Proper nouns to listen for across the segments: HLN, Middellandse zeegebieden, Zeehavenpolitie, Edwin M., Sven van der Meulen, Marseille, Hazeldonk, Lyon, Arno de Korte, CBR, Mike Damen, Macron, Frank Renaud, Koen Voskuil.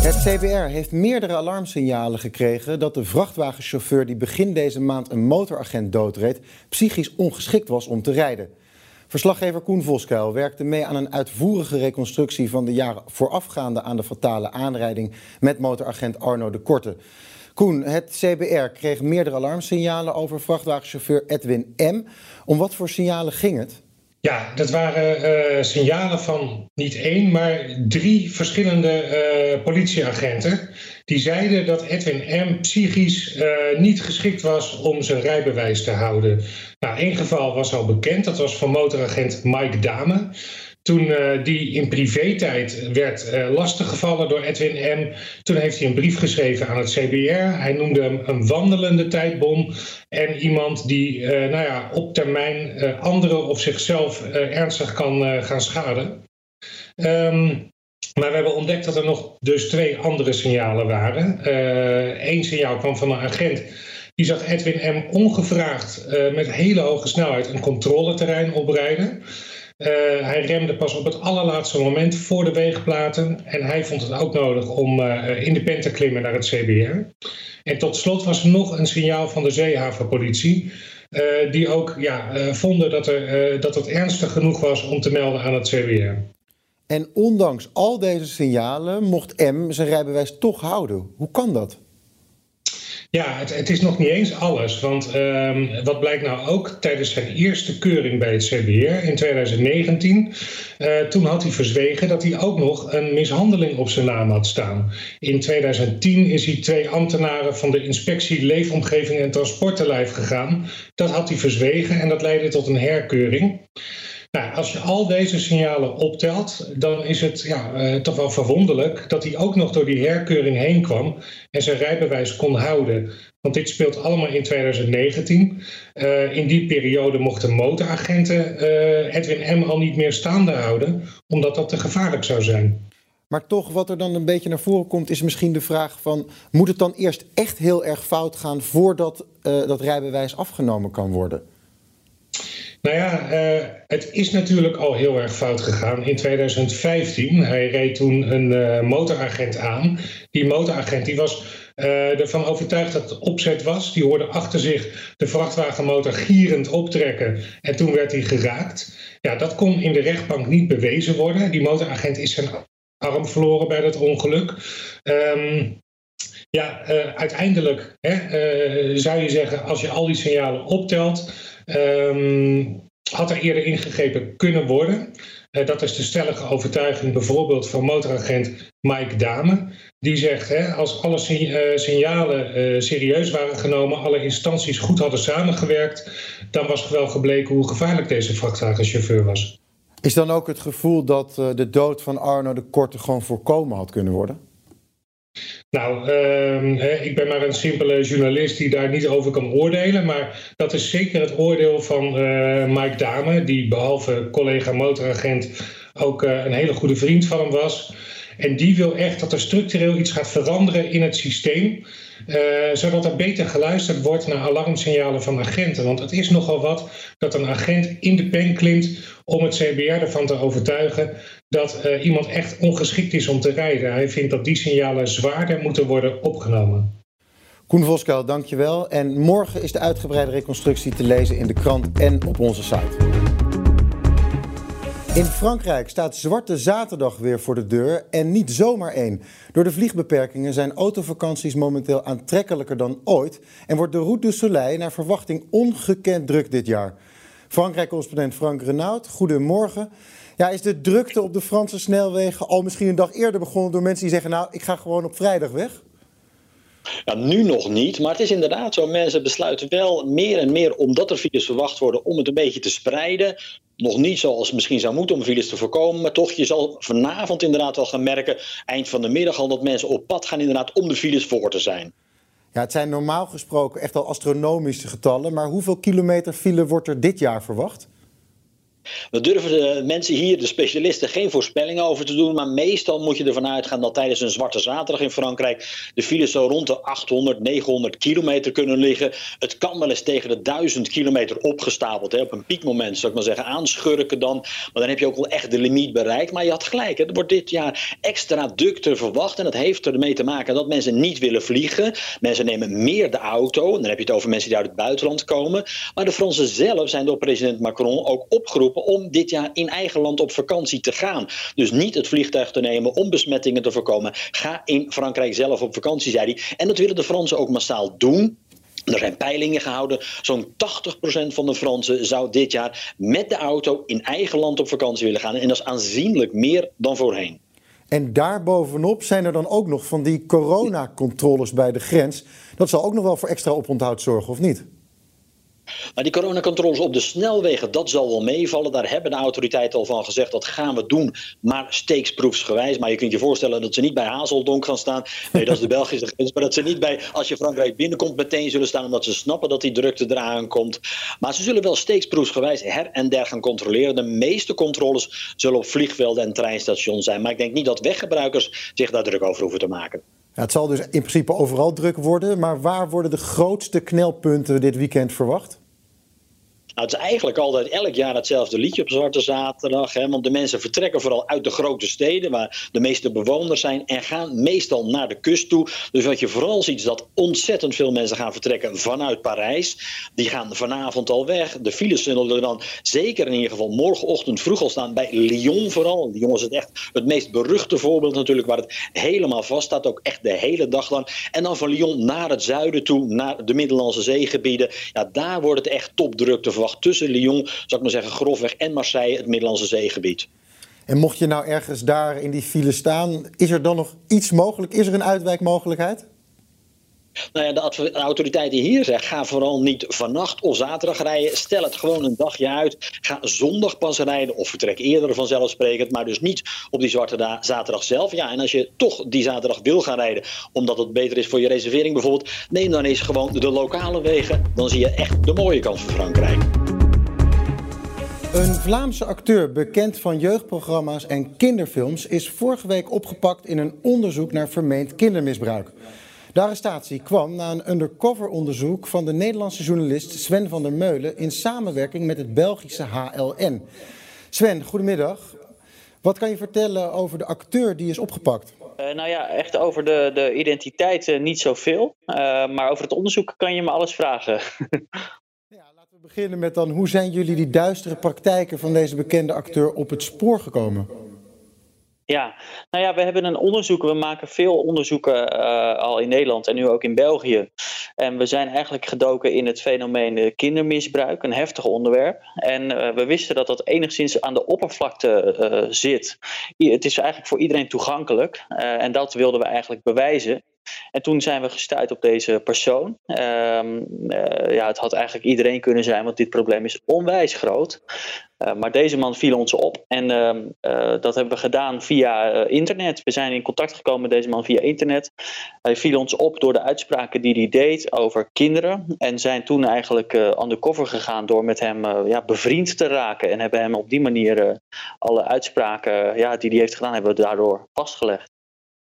Het CBR heeft meerdere alarmsignalen gekregen dat de vrachtwagenchauffeur die begin deze maand een motoragent doodreed, psychisch ongeschikt was om te rijden. Verslaggever Koen Voskuil werkte mee aan een uitvoerige reconstructie van de jaren voorafgaande aan de fatale aanrijding met motoragent Arno de Korte. Koen, het CBR kreeg meerdere alarmsignalen over vrachtwagenchauffeur Edwin M. Om wat voor signalen ging het? Ja, dat waren signalen van niet één, maar drie verschillende politieagenten. Die zeiden dat Edwin M. psychisch niet geschikt was om zijn rijbewijs te houden. Nou, één geval was al bekend, dat was van motoragent Mike Damen. Toen die in privé-tijd werd lastiggevallen door Edwin M., toen heeft hij een brief geschreven aan het CBR. Hij noemde hem een wandelende tijdbom en iemand die op termijn anderen of zichzelf ernstig kan gaan schaden. Maar we hebben ontdekt dat er nog dus twee andere signalen waren. Eén signaal kwam van een agent. Die zag Edwin M. ongevraagd met hele hoge snelheid een controleterrein oprijden. Hij remde pas op het allerlaatste moment voor de wegenplaten. En hij vond het ook nodig om in de pen te klimmen naar het CBR. En tot slot was er nog een signaal van de Zeehavenpolitie. Die ook vonden dat het ernstig genoeg was om te melden aan het CBR. En ondanks al deze signalen mocht M zijn rijbewijs toch houden. Hoe kan dat? Ja, het is nog niet eens alles, want wat blijkt nou ook tijdens zijn eerste keuring bij het CBR in 2019, toen had hij verzwegen dat hij ook nog een mishandeling op zijn naam had staan. In 2010 is hij twee ambtenaren van de inspectie Leefomgeving en Transport te lijf gegaan. Dat had hij verzwegen en dat leidde tot een herkeuring. Nou, als je al deze signalen optelt, dan is het toch wel verwonderlijk dat hij ook nog door die herkeuring heen kwam en zijn rijbewijs kon houden. Want dit speelt allemaal in 2019. In die periode mochten motoragenten Edwin M. al niet meer staande houden, omdat dat te gevaarlijk zou zijn. Maar toch, wat er dan een beetje naar voren komt, is misschien de vraag van: moet het dan eerst echt heel erg fout gaan voordat dat rijbewijs afgenomen kan worden? Nou ja, het is natuurlijk al heel erg fout gegaan in 2015. Hij reed toen een motoragent aan. Die motoragent was ervan overtuigd dat het opzet was. Die hoorde achter zich de vrachtwagenmotor gierend optrekken en toen werd hij geraakt. Ja, dat kon in de rechtbank niet bewezen worden. Die motoragent is zijn arm verloren bij dat ongeluk. Uiteindelijk zou je zeggen, als je al die signalen optelt, had er eerder ingegrepen kunnen worden. Dat is de stellige overtuiging bijvoorbeeld van motoragent Mike Damen. Die zegt, als alle signalen serieus waren genomen, alle instanties goed hadden samengewerkt, dan was wel gebleken hoe gevaarlijk deze vrachtwagenchauffeur was. Is dan ook het gevoel dat de dood van Arno de Korte gewoon voorkomen had kunnen worden? Nou, ik ben maar een simpele journalist die daar niet over kan oordelen. Maar dat is zeker het oordeel van Mike Damen, die behalve collega motoragent ook een hele goede vriend van hem was. En die wil echt dat er structureel iets gaat veranderen in het systeem. Zodat er beter geluisterd wordt naar alarmsignalen van agenten. Want het is nogal wat dat een agent in de pen klimt om het CBR ervan te overtuigen dat iemand echt ongeschikt is om te rijden. Hij vindt dat die signalen zwaarder moeten worden opgenomen. Koen Voskuil, dankjewel. En morgen is de uitgebreide reconstructie te lezen in de krant en op onze site. In Frankrijk staat Zwarte Zaterdag weer voor de deur en niet zomaar één. Door de vliegbeperkingen zijn autovakanties momenteel aantrekkelijker dan ooit en wordt de Route du Soleil naar verwachting ongekend druk dit jaar. Frankrijk-correspondent Frank Renaud, goedemorgen. Ja, is de drukte op de Franse snelwegen al misschien een dag eerder begonnen door mensen die zeggen, nou, ik ga gewoon op vrijdag weg? Ja, nu nog niet, maar het is inderdaad zo. Mensen besluiten wel meer en meer, omdat er files verwacht worden, om het een beetje te spreiden. nog niet zoals het misschien zou moeten om files te voorkomen. Maar toch, je zal vanavond inderdaad wel gaan merken, eind van de middag al, dat mensen op pad gaan inderdaad om de files voor te zijn. Ja, het zijn normaal gesproken echt al astronomische getallen. Maar hoeveel kilometer file wordt er dit jaar verwacht? We durven de mensen hier, de specialisten, geen voorspellingen over te doen. Maar meestal moet je ervan uitgaan dat tijdens een zwarte zaterdag in Frankrijk de files zo rond de 800, 900 kilometer kunnen liggen. Het kan wel eens tegen de 1000 kilometer opgestapeld. Hè, op een piekmoment, zou ik maar zeggen, aanschurken dan. Maar dan heb je ook wel echt de limiet bereikt. Maar je had gelijk, hè, er wordt dit jaar extra drukte verwacht. En dat heeft ermee te maken dat mensen niet willen vliegen. Mensen nemen meer de auto. En dan heb je het over mensen die uit het buitenland komen. Maar de Fransen zelf zijn door president Macron ook opgeroepen om dit jaar in eigen land op vakantie te gaan. Dus niet het vliegtuig te nemen om besmettingen te voorkomen. Ga in Frankrijk zelf op vakantie, zei hij. En dat willen de Fransen ook massaal doen. Er zijn peilingen gehouden. Zo'n 80% van de Fransen zou dit jaar met de auto in eigen land op vakantie willen gaan. En dat is aanzienlijk meer dan voorheen. En daarbovenop zijn er dan ook nog van die coronacontroles bij de grens. Dat zal ook nog wel voor extra oponthoud zorgen, of niet? Maar die coronacontroles op de snelwegen, dat zal wel meevallen. Daar hebben de autoriteiten al van gezegd, dat gaan we doen, maar steeksproefsgewijs. Maar je kunt je voorstellen dat ze niet bij Hazeldonk gaan staan. Nee, dat is de Belgische grens. Maar dat ze niet bij, als je Frankrijk binnenkomt, meteen zullen staan, omdat ze snappen dat die drukte eraan komt. Maar ze zullen wel steeksproefsgewijs her en der gaan controleren. De meeste controles zullen op vliegvelden en treinstations zijn. Maar ik denk niet dat weggebruikers zich daar druk over hoeven te maken. Ja, het zal dus in principe overal druk worden, maar waar worden de grootste knelpunten dit weekend verwacht? Nou, het is eigenlijk altijd elk jaar hetzelfde liedje op Zwarte Zaterdag. Hè, want de mensen vertrekken vooral uit de grote steden waar de meeste bewoners zijn en gaan meestal naar de kust toe. Dus wat je vooral ziet is dat ontzettend veel mensen gaan vertrekken vanuit Parijs. Die gaan vanavond al weg. De files zullen er dan zeker in ieder geval morgenochtend vroeg al staan bij Lyon vooral. Lyon is het echt het meest beruchte voorbeeld natuurlijk waar het helemaal vast staat. Ook echt de hele dag lang. En dan van Lyon naar het zuiden toe, naar de Middellandse zeegebieden. Ja, daar wordt het echt topdrukte verwacht. Tussen Lyon, zou ik maar zeggen, grofweg en Marseille, het Middellandse zeegebied. En mocht je nou ergens daar in die file staan, is er dan nog iets mogelijk? Is er een uitwijkmogelijkheid? Nou ja, de autoriteiten hier zeggen, ga vooral niet vannacht of zaterdag rijden. Stel het gewoon een dagje uit. Ga zondag pas rijden of vertrek eerder vanzelfsprekend. Maar dus niet op die zwarte zaterdag zelf. Ja, en als je toch die zaterdag wil gaan rijden, omdat het beter is voor je reservering bijvoorbeeld, neem dan eens gewoon de lokale wegen. Dan zie je echt de mooie kant van Frankrijk. Een Vlaamse acteur, bekend van jeugdprogramma's en kinderfilms, is vorige week opgepakt in een onderzoek naar vermeend kindermisbruik. De arrestatie kwam na een undercover onderzoek van de Nederlandse journalist Sven van der Meulen in samenwerking met het Belgische HLN. Sven, goedemiddag. Wat kan je vertellen over de acteur die is opgepakt? Nou ja, echt over de identiteit niet zoveel. Maar over het onderzoek kan je me alles vragen. Ja, laten we beginnen met dan, hoe zijn jullie die duistere praktijken van deze bekende acteur op het spoor gekomen? Ja, nou ja, we hebben een onderzoek. We maken veel onderzoeken al in Nederland en nu ook in België. En we zijn eigenlijk gedoken in het fenomeen kindermisbruik, een heftig onderwerp. En we wisten dat dat enigszins aan de oppervlakte zit. Het is eigenlijk voor iedereen toegankelijk en dat wilden we eigenlijk bewijzen. En toen zijn we gestuit op deze persoon. Ja, het had eigenlijk iedereen kunnen zijn, want dit probleem is onwijs groot. Maar deze man viel ons op en dat hebben we gedaan via internet. We zijn in contact gekomen met deze man via internet. Hij viel ons op door de uitspraken die hij deed over kinderen. En zijn toen eigenlijk undercover gegaan door met hem bevriend te raken. En hebben hem op die manier alle uitspraken die hij heeft gedaan, hebben we daardoor vastgelegd.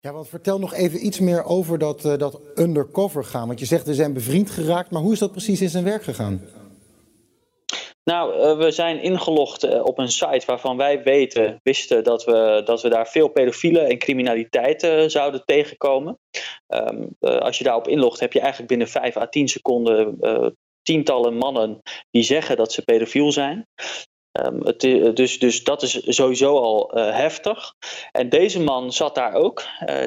Ja, want vertel nog even iets meer over dat undercover gaan. Want je zegt, we zijn bevriend geraakt, maar hoe is dat precies in zijn werk gegaan? Nou, we zijn ingelogd op een site waarvan wij wisten dat we daar veel pedofielen en criminaliteit zouden tegenkomen. Als je daarop inlogt, heb je eigenlijk binnen 5 à 10 seconden tientallen mannen die zeggen dat ze pedofiel zijn. Dus dat is sowieso al heftig. En deze man zat daar ook.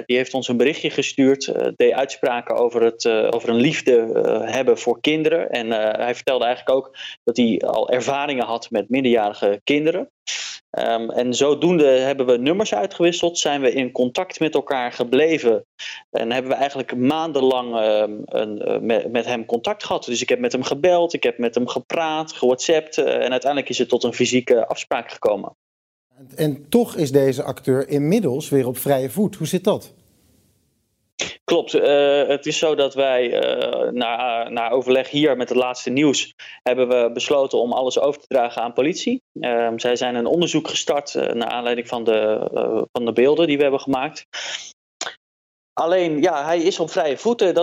Die heeft ons een berichtje gestuurd. Deed uitspraken over een liefde hebben voor kinderen. En hij vertelde eigenlijk ook dat hij al ervaringen had met minderjarige kinderen. En zodoende hebben we nummers uitgewisseld, zijn we in contact met elkaar gebleven en hebben we eigenlijk maandenlang met hem contact gehad. Dus ik heb met hem gebeld, ik heb met hem gepraat, gewhatsappt en uiteindelijk is het tot een fysieke afspraak gekomen. En toch is deze acteur inmiddels weer op vrije voet. Hoe zit dat? Klopt. Het is zo dat wij na overleg hier met het laatste nieuws hebben we besloten om alles over te dragen aan politie. Zij zijn een onderzoek gestart naar aanleiding van de beelden die we hebben gemaakt. Alleen, ja, hij is op vrije voeten.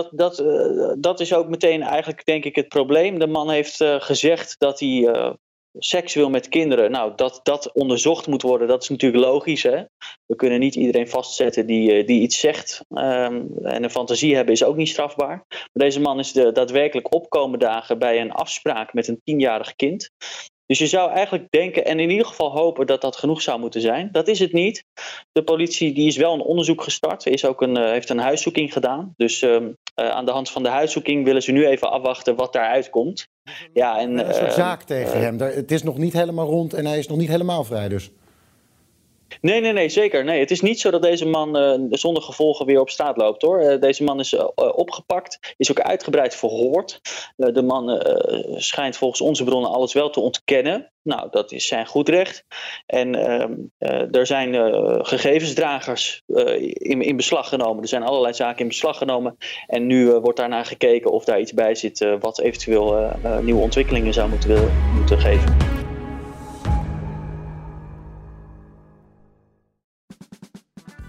Dat is ook meteen eigenlijk denk ik het probleem. De man heeft gezegd dat hij seks wil met kinderen. Nou, dat onderzocht moet worden. Dat is natuurlijk logisch, hè. We kunnen niet iedereen vastzetten die iets zegt. En een fantasie hebben is ook niet strafbaar. Maar deze man is daadwerkelijk opkomen dagen bij een afspraak met een 10-jarig kind. Dus je zou eigenlijk denken en in ieder geval hopen dat dat genoeg zou moeten zijn. Dat is het niet. De politie die is wel een onderzoek gestart. Heeft een huiszoeking gedaan. Dus aan de hand van de huiszoeking willen ze nu even afwachten wat daaruit komt. Ja, en, een soort zaak tegen hem. Het is nog niet helemaal rond en hij is nog niet helemaal vrij dus. Nee, zeker. Nee, het is niet zo dat deze man zonder gevolgen weer op straat loopt, hoor. Deze man is opgepakt, is ook uitgebreid verhoord. De man schijnt volgens onze bronnen alles wel te ontkennen. Nou, dat is zijn goed recht. En er zijn gegevensdragers in beslag genomen. Er zijn allerlei zaken in beslag genomen. En nu wordt daarnaar gekeken of daar iets bij zit wat eventueel nieuwe ontwikkelingen zou moeten geven.